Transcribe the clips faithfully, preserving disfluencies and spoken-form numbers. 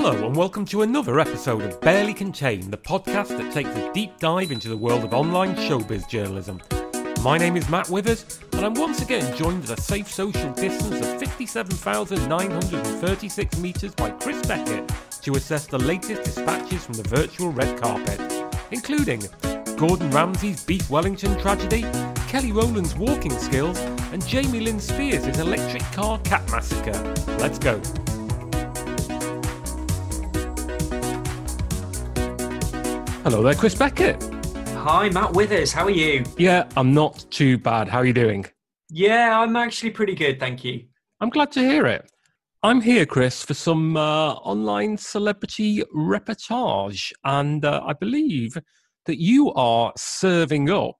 Hello and welcome to another episode of Barely Contained, the podcast that takes a deep dive into the world of online showbiz journalism. My name is Matt Withers and I'm once again joined at a safe social distance of fifty-seven thousand nine hundred thirty-six metres by Chris Beckett to assess the latest dispatches from the virtual red carpet, including Gordon Ramsay's Beef Wellington tragedy, Kelly Rowland's walking skills and Jamie Lynn Spears' electric car cat massacre. Let's go. Hello there, Chris Beckett. Hi, Matt Withers. How are you? Yeah, I'm not too bad. How are you doing? Yeah, I'm actually pretty good, thank you. I'm glad to hear it. I'm here, Chris, for some uh, online celebrity reportage, and uh, I believe that you are serving up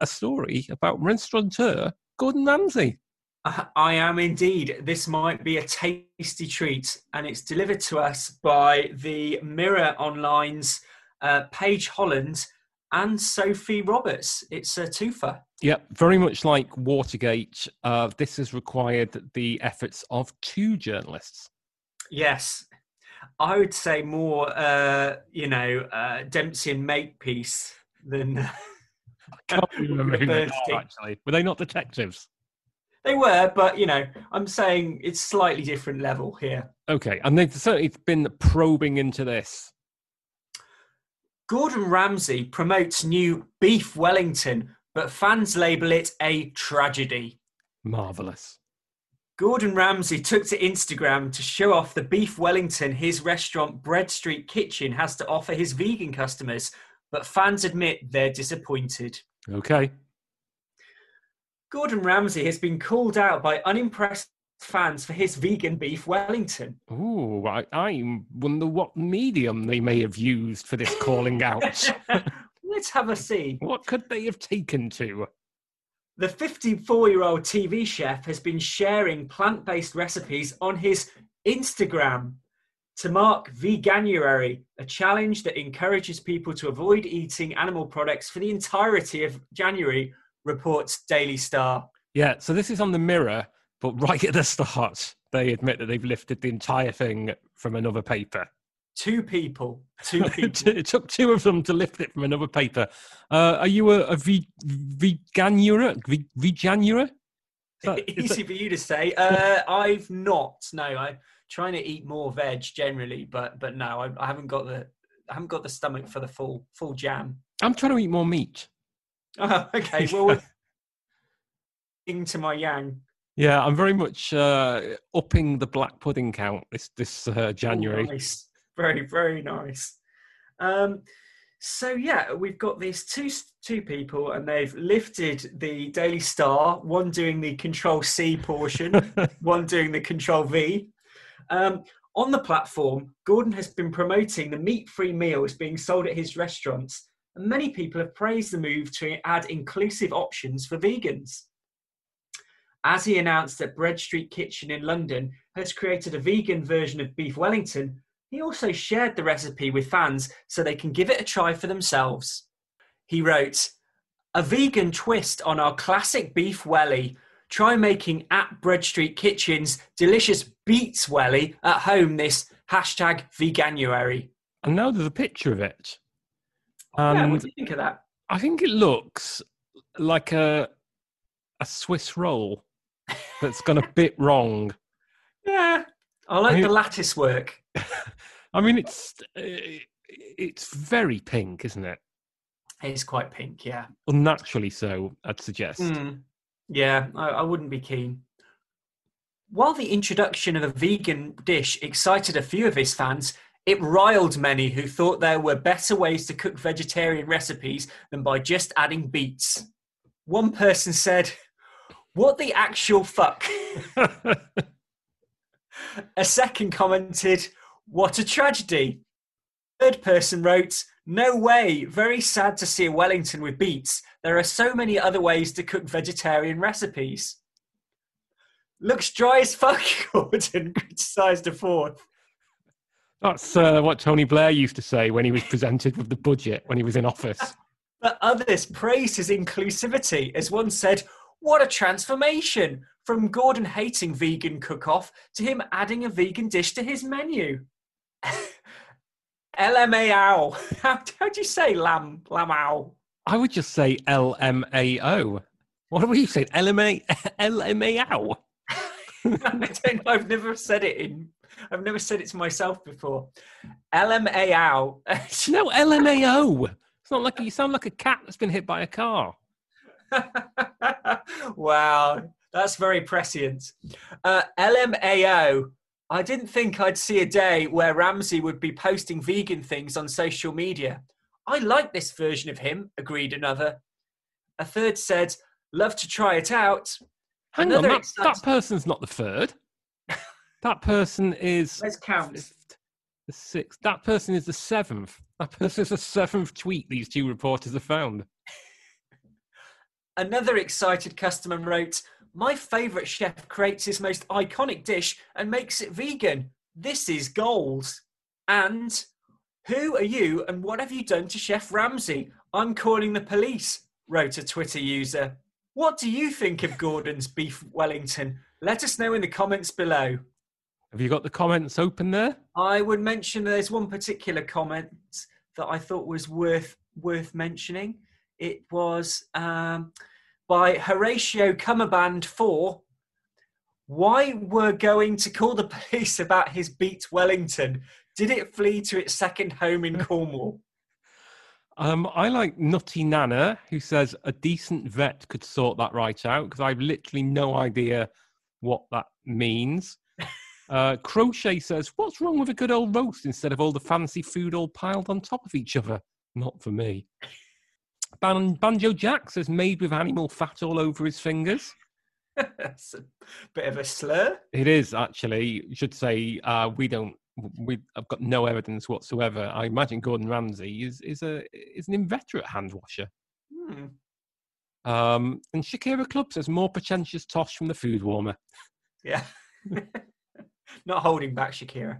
a story about restaurateur Gordon Ramsay. I am indeed. This might be a tasty treat, and it's delivered to us by the Mirror Online's Uh, Paige Holland and Sophie Roberts. It's a twofer. Yeah, very much like Watergate. Uh, this has required the efforts of two journalists. Yes, I would say more, uh, you know, uh, Dempsey and Makepeace than... I can't remember who they are, actually. Were they not detectives? They were, but, you know, I'm saying it's slightly different level here. Okay, and they've certainly been probing into this. Gordon Ramsay promotes new Beef Wellington, but fans label it a tragedy. Marvellous. Gordon Ramsay took to Instagram to show off the Beef Wellington his restaurant Bread Street Kitchen has to offer his vegan customers, but fans admit they're disappointed. Okay. Gordon Ramsay has been called out by unimpressed fans for his vegan Beef Wellington. Ooh, I, I wonder what medium they may have used for this calling out. Let's have a see. What could they have taken to? The fifty-four-year-old T V chef has been sharing plant-based recipes on his Instagram to mark Veganuary, a challenge that encourages people to avoid eating animal products for the entirety of January, reports Daily Star. Yeah, so this is on the Mirror. But right at the start, they admit that they've lifted the entire thing from another paper. Two people. Two people. It took two of them to lift it from another paper. Uh, are you a, a v- veganura? V- veganura? That, Easy that... for you to say. Uh, I've not. No, I'm trying to eat more veg generally, but but no, I, I haven't got the I haven't got the stomach for the full full jam. I'm trying to eat more meat. Oh, okay. Well, into my yang. Yeah, I'm very much uh, upping the black pudding count this this uh, January. Oh, nice. Very, very nice. Um, so, yeah, we've got these two two people and they've lifted the Daily Star, one doing the Control-C portion, one doing the Control-V. Um, on the platform, Gordon has been promoting the meat-free meals being sold at his restaurants, and many people have praised the move to add inclusive options for vegans, as he announced that Bread Street Kitchen in London has created a vegan version of Beef Wellington. He also shared the recipe with fans so they can give it a try for themselves. He wrote, "A vegan twist on our classic beef welly. Try making at Bread Street Kitchen's delicious beets welly at home this hashtag Veganuary." And now there's a picture of it. And yeah, what do you think of that? I think it looks like a a Swiss roll. That's gone a bit wrong. Yeah, I like I mean, the lattice work. I mean, it's it's very pink, isn't it? It's quite pink, yeah. Unnaturally so, I'd suggest. Mm, yeah, I, I wouldn't be keen. While the introduction of a vegan dish excited a few of his fans, it riled many who thought there were better ways to cook vegetarian recipes than by just adding beets. One person said, "What the actual fuck?" A second commented, "What a tragedy." A third person wrote, "No way, very sad to see a Wellington with beets. There are so many other ways to cook vegetarian recipes." "Looks dry as fuck," Gordon criticised a fourth. That's uh, what Tony Blair used to say when he was presented with the budget when he was in office. But others praised his inclusivity, as one said, "What a transformation, from Gordon hating vegan cook-off to him adding a vegan dish to his menu." L M A O. How, how do you say lam, lamao? I would just say L M A O. What were you saying? L M A O? I don't know. I've never said it in... I've never said it to myself before. L M A O. No, L M A O. It's not like you sound like a cat that's been hit by a car. Wow, that's very prescient. Uh, L M A O. I didn't think I'd see a day where Ramsay would be posting vegan things on social media. I like this version of him, agreed another. A third said, love to try it out. Hang another on, that, that person's not the third. That person is... Let's count. Fifth, the sixth. That person is the seventh. That person is the seventh tweet these two reporters have found. Another excited customer wrote, my favourite chef creates his most iconic dish and makes it vegan. This is gold. And who are you and what have you done to Chef Ramsay? I'm calling the police, wrote a Twitter user. What do you think of Gordon's Beef Wellington? Let us know in the comments below. Have you got the comments open there? I would mention there's one particular comment that I thought was worth worth mentioning. It was um, by Horatio Cummerband four. Why were going to call the police about his beat Wellington? Did it flee to its second home in Cornwall? Um, I like Nutty Nana, who says a decent vet could sort that right out, because I've literally no idea what that means. Uh, Crochet says, what's wrong with a good old roast instead of all the fancy food all piled on top of each other? Not for me. Ban- Banjo Jack says, made with animal fat all over his fingers. That's a bit of a slur. It is, actually. You should say, uh, we don't, we, I've got no evidence whatsoever. I imagine Gordon Ramsay is, is, a, is an inveterate hand washer. Hmm. Um, and Shakira Club says, more pretentious tosh from the food warmer. Yeah. Not holding back, Shakira.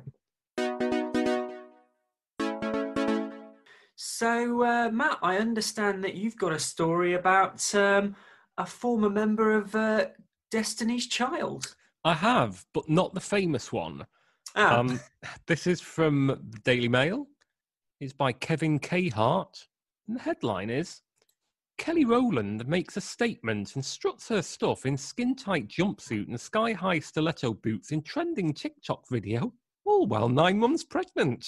So, uh, Matt, I understand that you've got a story about um, a former member of uh, Destiny's Child. I have, but not the famous one. Oh. Um, this is from the Daily Mail. It's by Kevin Cahart. And the headline is, Kelly Rowland makes a statement and struts her stuff in skin-tight jumpsuit and sky-high stiletto boots in trending TikTok video, all while nine months pregnant.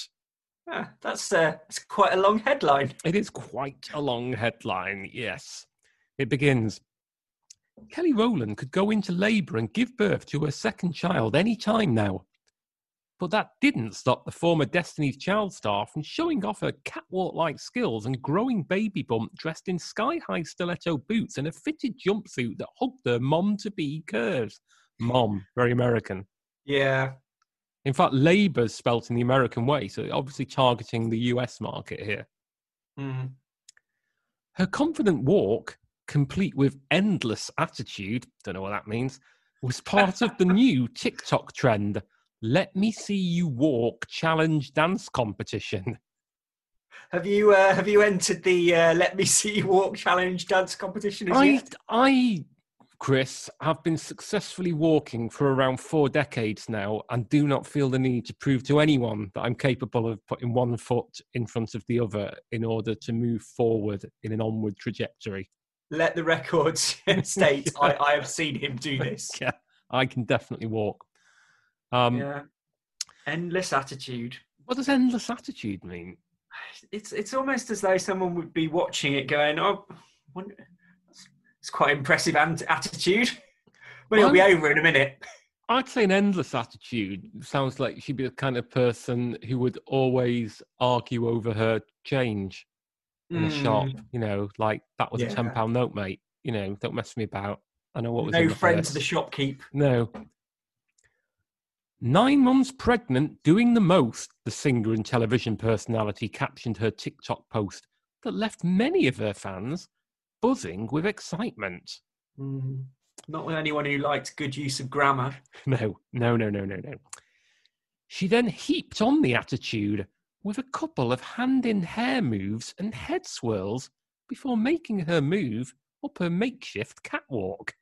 Ah, that's, uh, that's quite a long headline. It is quite a long headline, yes. It begins, Kelly Rowland could go into labour and give birth to her second child any time now. But that didn't stop the former Destiny's Child star from showing off her catwalk-like skills and growing baby bump dressed in sky-high stiletto boots and a fitted jumpsuit that hugged her mom-to-be curves. Mom, very American. Yeah. In fact, labour's spelt in the American way, so obviously targeting the U S market here. Mm. Her confident walk, complete with endless attitude, don't know what that means, was part of the new TikTok trend. Let me see you walk challenge dance competition. Have you uh, have you entered the uh, let me see you walk challenge dance competition? As I yet? I Chris have been successfully walking for around four decades now, and do not feel the need to prove to anyone that I'm capable of putting one foot in front of the other in order to move forward in an onward trajectory. Let the record state yeah. I, I have seen him do this. Yeah, I can definitely walk. Um, yeah. Endless attitude. What does endless attitude mean? It's it's almost as though someone would be watching it going, oh, it's quite impressive attitude, but it'll I'm, be over in a minute. I'd say an endless attitude sounds like she'd be the kind of person who would always argue over her change in mm. a shop. You know, like, that was yeah. a ten pound note, mate. You know, don't mess with me about. I know what was no friend to the shopkeep. No. Nine months pregnant, doing the most, the singer and television personality captioned her TikTok post that left many of her fans buzzing with excitement. Mm, not with anyone who likes good use of grammar. No, no, no, no, no, no. She then heaped on the attitude with a couple of hand-in hair moves and head swirls before making her move up her makeshift catwalk.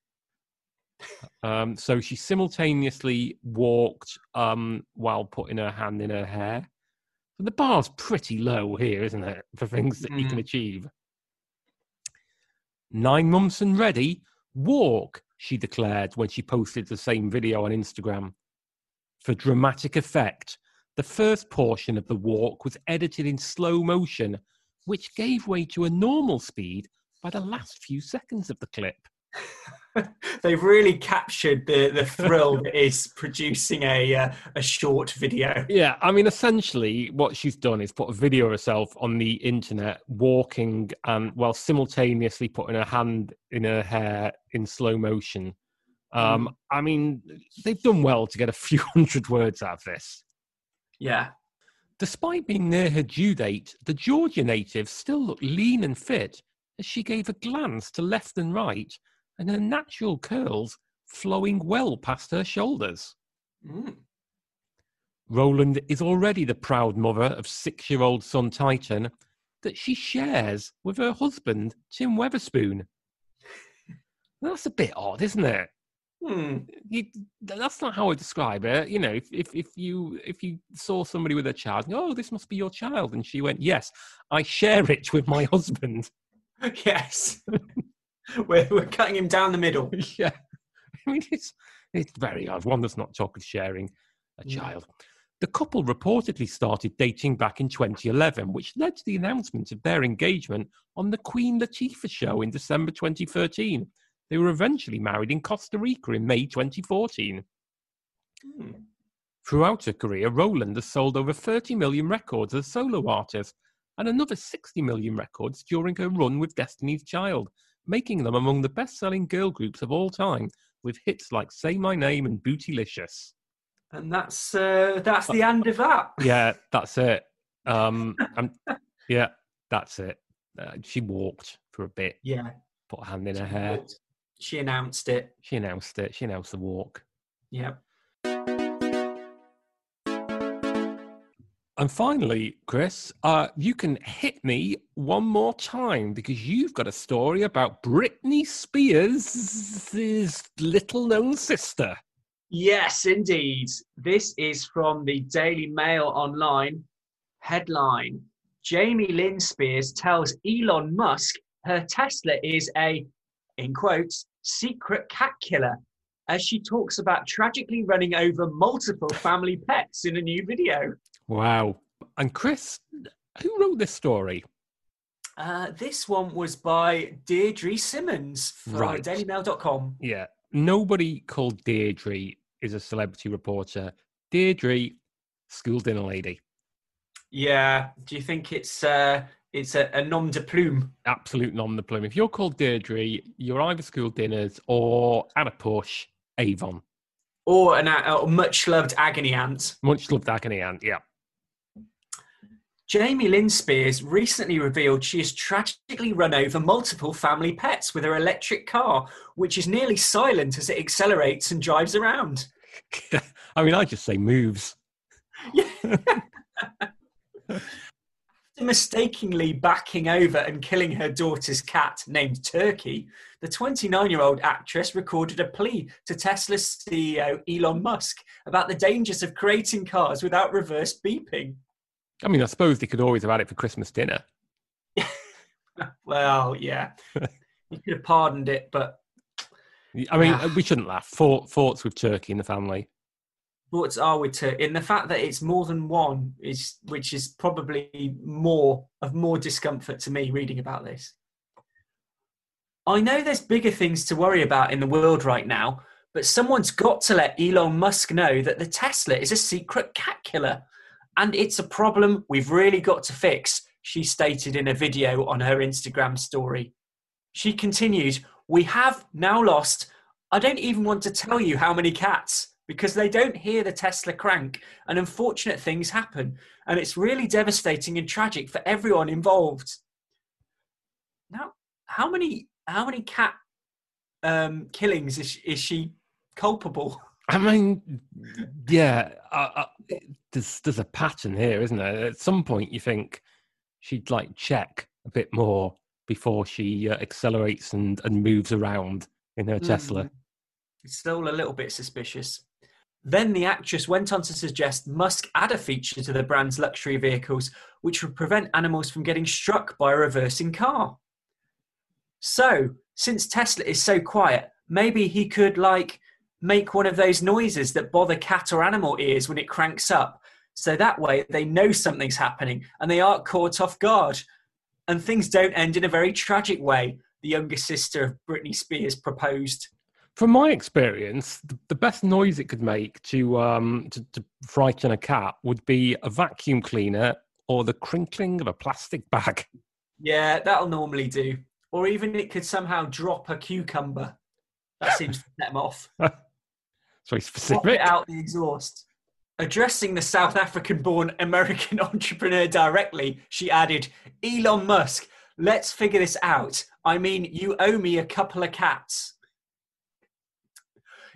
Um, so she simultaneously walked um, while putting her hand in her hair. The bar's pretty low here, isn't it, for things that mm. you can achieve. Nine months and ready, walk, she declared when she posted the same video on Instagram. For dramatic effect, the first portion of the walk was edited in slow motion, which gave way to a normal speed by the last few seconds of the clip. They've really captured the, the thrill that is producing a uh, a short video. Yeah, I mean, essentially what she's done is put a video of herself on the internet walking and while simultaneously putting her hand in her hair in slow motion. Um, mm. I mean, they've done well to get a few hundred words out of this. Yeah. Despite being near her due date, the Georgia native still looked lean and fit as she gave a glance to left and right, and her natural curls flowing well past her shoulders. Mm. Rowland is already the proud mother of six-year-old son Titan that she shares with her husband, Tim Weatherspoon. That's a bit odd, isn't it? Mm. You, that's not how I describe it. You know, if, if, if, you, if you saw somebody with a child, oh, this must be your child. And she went, yes, I share it with my husband. Yes. We're, we're cutting him down the middle. Yeah. I mean, it's it's very odd. One does not talk of sharing a child. Mm. The couple reportedly started dating back in twenty eleven, which led to the announcement of their engagement on the Queen Latifah show in December twenty thirteen. They were eventually married in Costa Rica in May twenty fourteen. Mm. Throughout her career, Rowland has sold over thirty million records as a solo artist and another sixty million records during her run with Destiny's Child, making them among the best-selling girl groups of all time, with hits like Say My Name and Bootylicious. And that's uh, that's the end of that. Yeah, that's it. Um, yeah, that's it. Uh, she walked for a bit. Yeah. Put her hand in she her hair. Walked. She announced it. She announced it. She announced the walk. Yeah. And finally, Chris, uh, you can hit me one more time because you've got a story about Britney Spears' little-known sister. Yes, indeed. This is from the Daily Mail Online. Headline, Jamie Lynn Spears tells Elon Musk her Tesla is a, in quotes, secret cat killer, as she talks about tragically running over multiple family pets in a new video. Wow. And Chris, who wrote this story? Uh, this one was by Deirdre Simmons from right. daily mail dot com. Yeah. Nobody called Deirdre is a celebrity reporter. Deirdre, school dinner lady. Yeah. Do you think it's uh, it's a, a nom de plume? Absolute nom de plume. If you're called Deirdre, you're either school dinners or, at a push, Avon. Or an a much-loved agony aunt. Much-loved agony aunt, yeah. Jamie Lynn Spears recently revealed she has tragically run over multiple family pets with her electric car, which is nearly silent as it accelerates and drives around. I mean, I just say moves. After mistakenly backing over and killing her daughter's cat named Turkey, the twenty-nine-year-old actress recorded a plea to Tesla C E O Elon Musk about the dangers of creating cars without reverse beeping. I mean, I suppose they could always have had it for Christmas dinner. Well, yeah. You could have pardoned it, but... I mean, uh, we shouldn't laugh. Thoughts with Turkey in the family. Thoughts are with Turkey. And the fact that it's more than one, is, which is probably more of more discomfort to me reading about this. I know there's bigger things to worry about in the world right now, but someone's got to let Elon Musk know that the Tesla is a secret cat killer, and it's a problem we've really got to fix, she stated in a video on her Instagram story. She continued, we have now lost, I don't even want to tell you how many cats, because they don't hear the Tesla crank, and unfortunate things happen, and it's really devastating and tragic for everyone involved. Now, how many... How many cat um, killings is she, is she culpable? I mean, yeah, I, I, there's, there's a pattern here, isn't there? At some point, you think she'd like check a bit more before she uh, accelerates and, and moves around in her mm. Tesla. It's still a little bit suspicious. Then the actress went on to suggest Musk add a feature to the brand's luxury vehicles, which would prevent animals from getting struck by a reversing car. So, since Tesla is so quiet, maybe he could, like, make one of those noises that bother cat or animal ears when it cranks up. So that way they know something's happening and they aren't caught off guard. And things don't end in a very tragic way, the younger sister of Britney Spears proposed. From my experience, the best noise it could make to, um, to, to frighten a cat would be a vacuum cleaner or the crinkling of a plastic bag. Yeah, that'll normally do. Or even it could somehow drop a cucumber. That seems to set them off. Sorry, specific. Pop it out the exhaust. Addressing the South African-born American entrepreneur directly, she added, Elon Musk, let's figure this out. I mean, you owe me a couple of cats.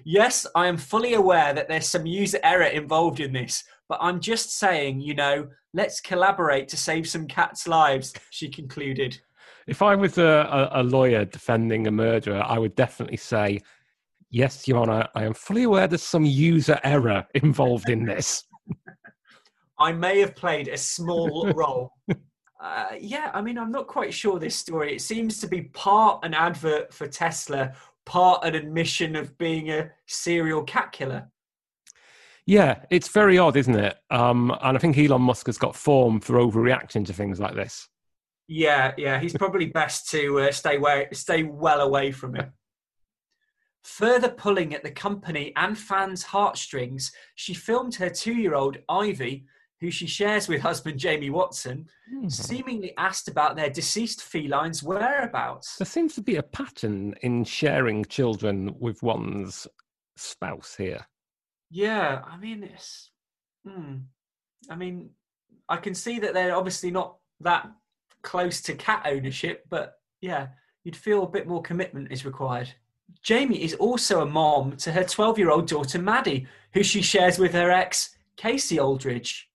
Yes, I am fully aware that there's some user error involved in this, but I'm just saying, you know, let's collaborate to save some cats' lives, she concluded. If I was a, a lawyer defending a murderer, I would definitely say, yes, Your Honour, I am fully aware there's some user error involved in this. I may have played a small role. Uh, yeah, I mean, I'm not quite sure this story. It seems to be part an advert for Tesla, part an admission of being a serial cat killer. Yeah, it's very odd, isn't it? Um, and I think Elon Musk has got form for overreacting to things like this. Yeah, yeah, he's probably best to uh, stay, way- stay well away from it. Further pulling at the company and fans' heartstrings, she filmed her two-year-old, Ivy, who she shares with husband Jamie Watson, mm-hmm. seemingly asked about their deceased feline's whereabouts. There seems to be a pattern in sharing children with one's spouse here. Yeah, I mean, it's... Mm, I mean, I can see that they're obviously not that close to cat ownership, but, yeah, you'd feel a bit more commitment is required. Jamie is also a mom to her twelve-year-old daughter, Maddie, who she shares with her ex, Casey Aldridge.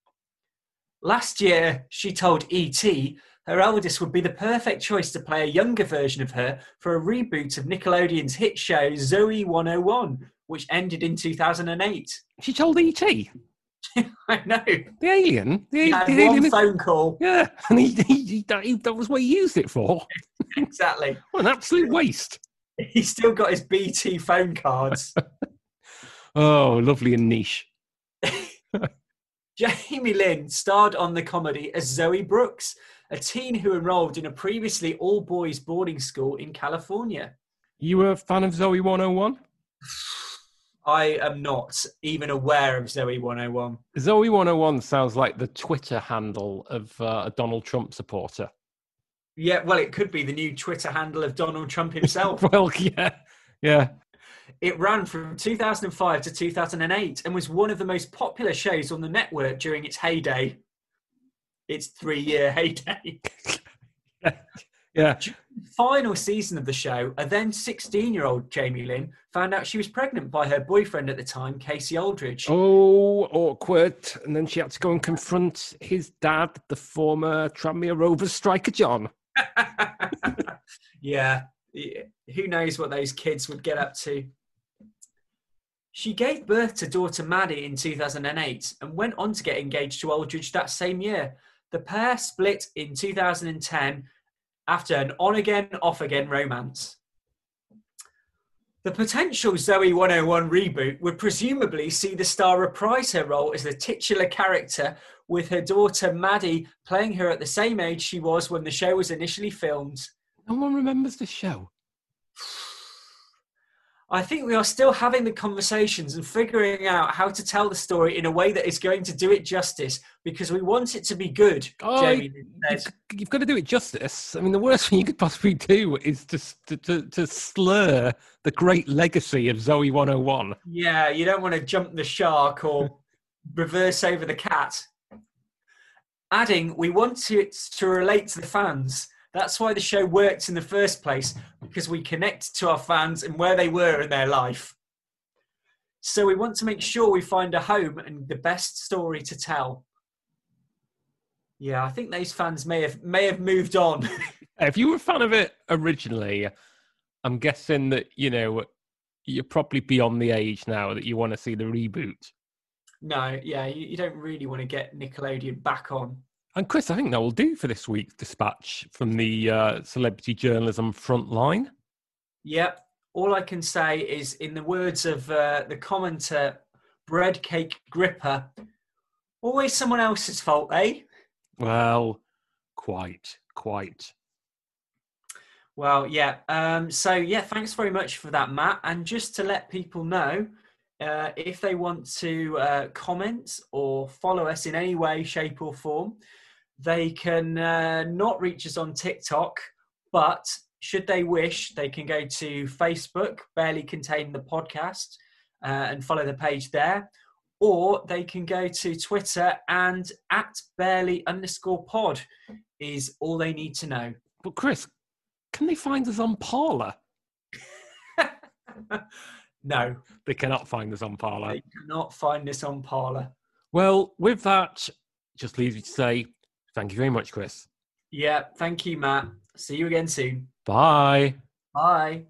Last year, she told E T her eldest would be the perfect choice to play a younger version of her for a reboot of Nickelodeon's hit show Zoey one oh one, which ended in two thousand eight. She told E T? I know. The alien? The, yeah, the one alien phone call. Yeah, and he, he, he, that was what he used it for. Exactly. What an absolute waste. He's still got his B T phone cards. Oh, lovely and niche. Jamie Lynn starred on the comedy as Zoe Brooks, a teen who enrolled in a previously all-boys boarding school in California. You were a fan of Zoey one oh one? I am not even aware of Zoey one oh one. Zoey one oh one sounds like the Twitter handle of uh, a Donald Trump supporter. Yeah, well, it could be the new Twitter handle of Donald Trump himself. Well, yeah, yeah. It ran from two thousand five to two thousand eight and was one of the most popular shows on the network during its heyday. Its three-year heyday. Yeah. During the final season of the show, a then sixteen-year-old Jamie Lynn found out she was pregnant by her boyfriend at the time, Casey Aldridge. Oh, awkward. And then she had to go and confront his dad, the former Tranmere Rovers striker, John. Yeah, who knows what those kids would get up to. She gave birth to daughter Maddie in two thousand eight and went on to get engaged to Aldridge that same year. The pair split in two thousand ten after an on-again, off-again romance. The potential Zoey one oh one reboot would presumably see the star reprise her role as the titular character, with her daughter Maddie playing her at the same age she was when the show was initially filmed. No one remembers the show. I think we are still having the conversations and figuring out how to tell the story in a way that is going to do it justice, because we want it to be good, oh, Jamie says. You've got to do it justice. I mean, the worst thing you could possibly do is to, to, to, to slur the great legacy of Zoey one oh one. Yeah, you don't want to jump the shark or reverse over the cat. Adding, we want it to relate to the fans. That's why the show worked in the first place, because we connect to our fans and where they were in their life. So we want to make sure we find a home and the best story to tell. Yeah, I think those fans may have may have moved on. If you were a fan of it originally, I'm guessing that, you know, you're probably beyond the age now that you want to see the reboot. No, yeah, you, you don't really want to get Nickelodeon back on. And Chris, I think that will do for this week's dispatch from the uh, celebrity journalism front line. Yep. All I can say is, in the words of uh, the commenter, Bread Cake Gripper, always someone else's fault, eh? Well, quite, quite. Well, yeah. Um, so, yeah, thanks very much for that, Matt. And just to let people know, uh, if they want to uh, comment or follow us in any way, shape or form, they can uh, not reach us on TikTok, but should they wish, they can go to Facebook, Barely Contain the Podcast, uh, and follow the page there. Or they can go to Twitter, and at barely underscore pod is all they need to know. But Chris, can they find us on Parler? No. They cannot find us on Parler. They cannot find us on Parler. Well, with that, just leaves me to say thank you very much, Chris. Yeah, thank you, Matt. See you again soon. Bye. Bye.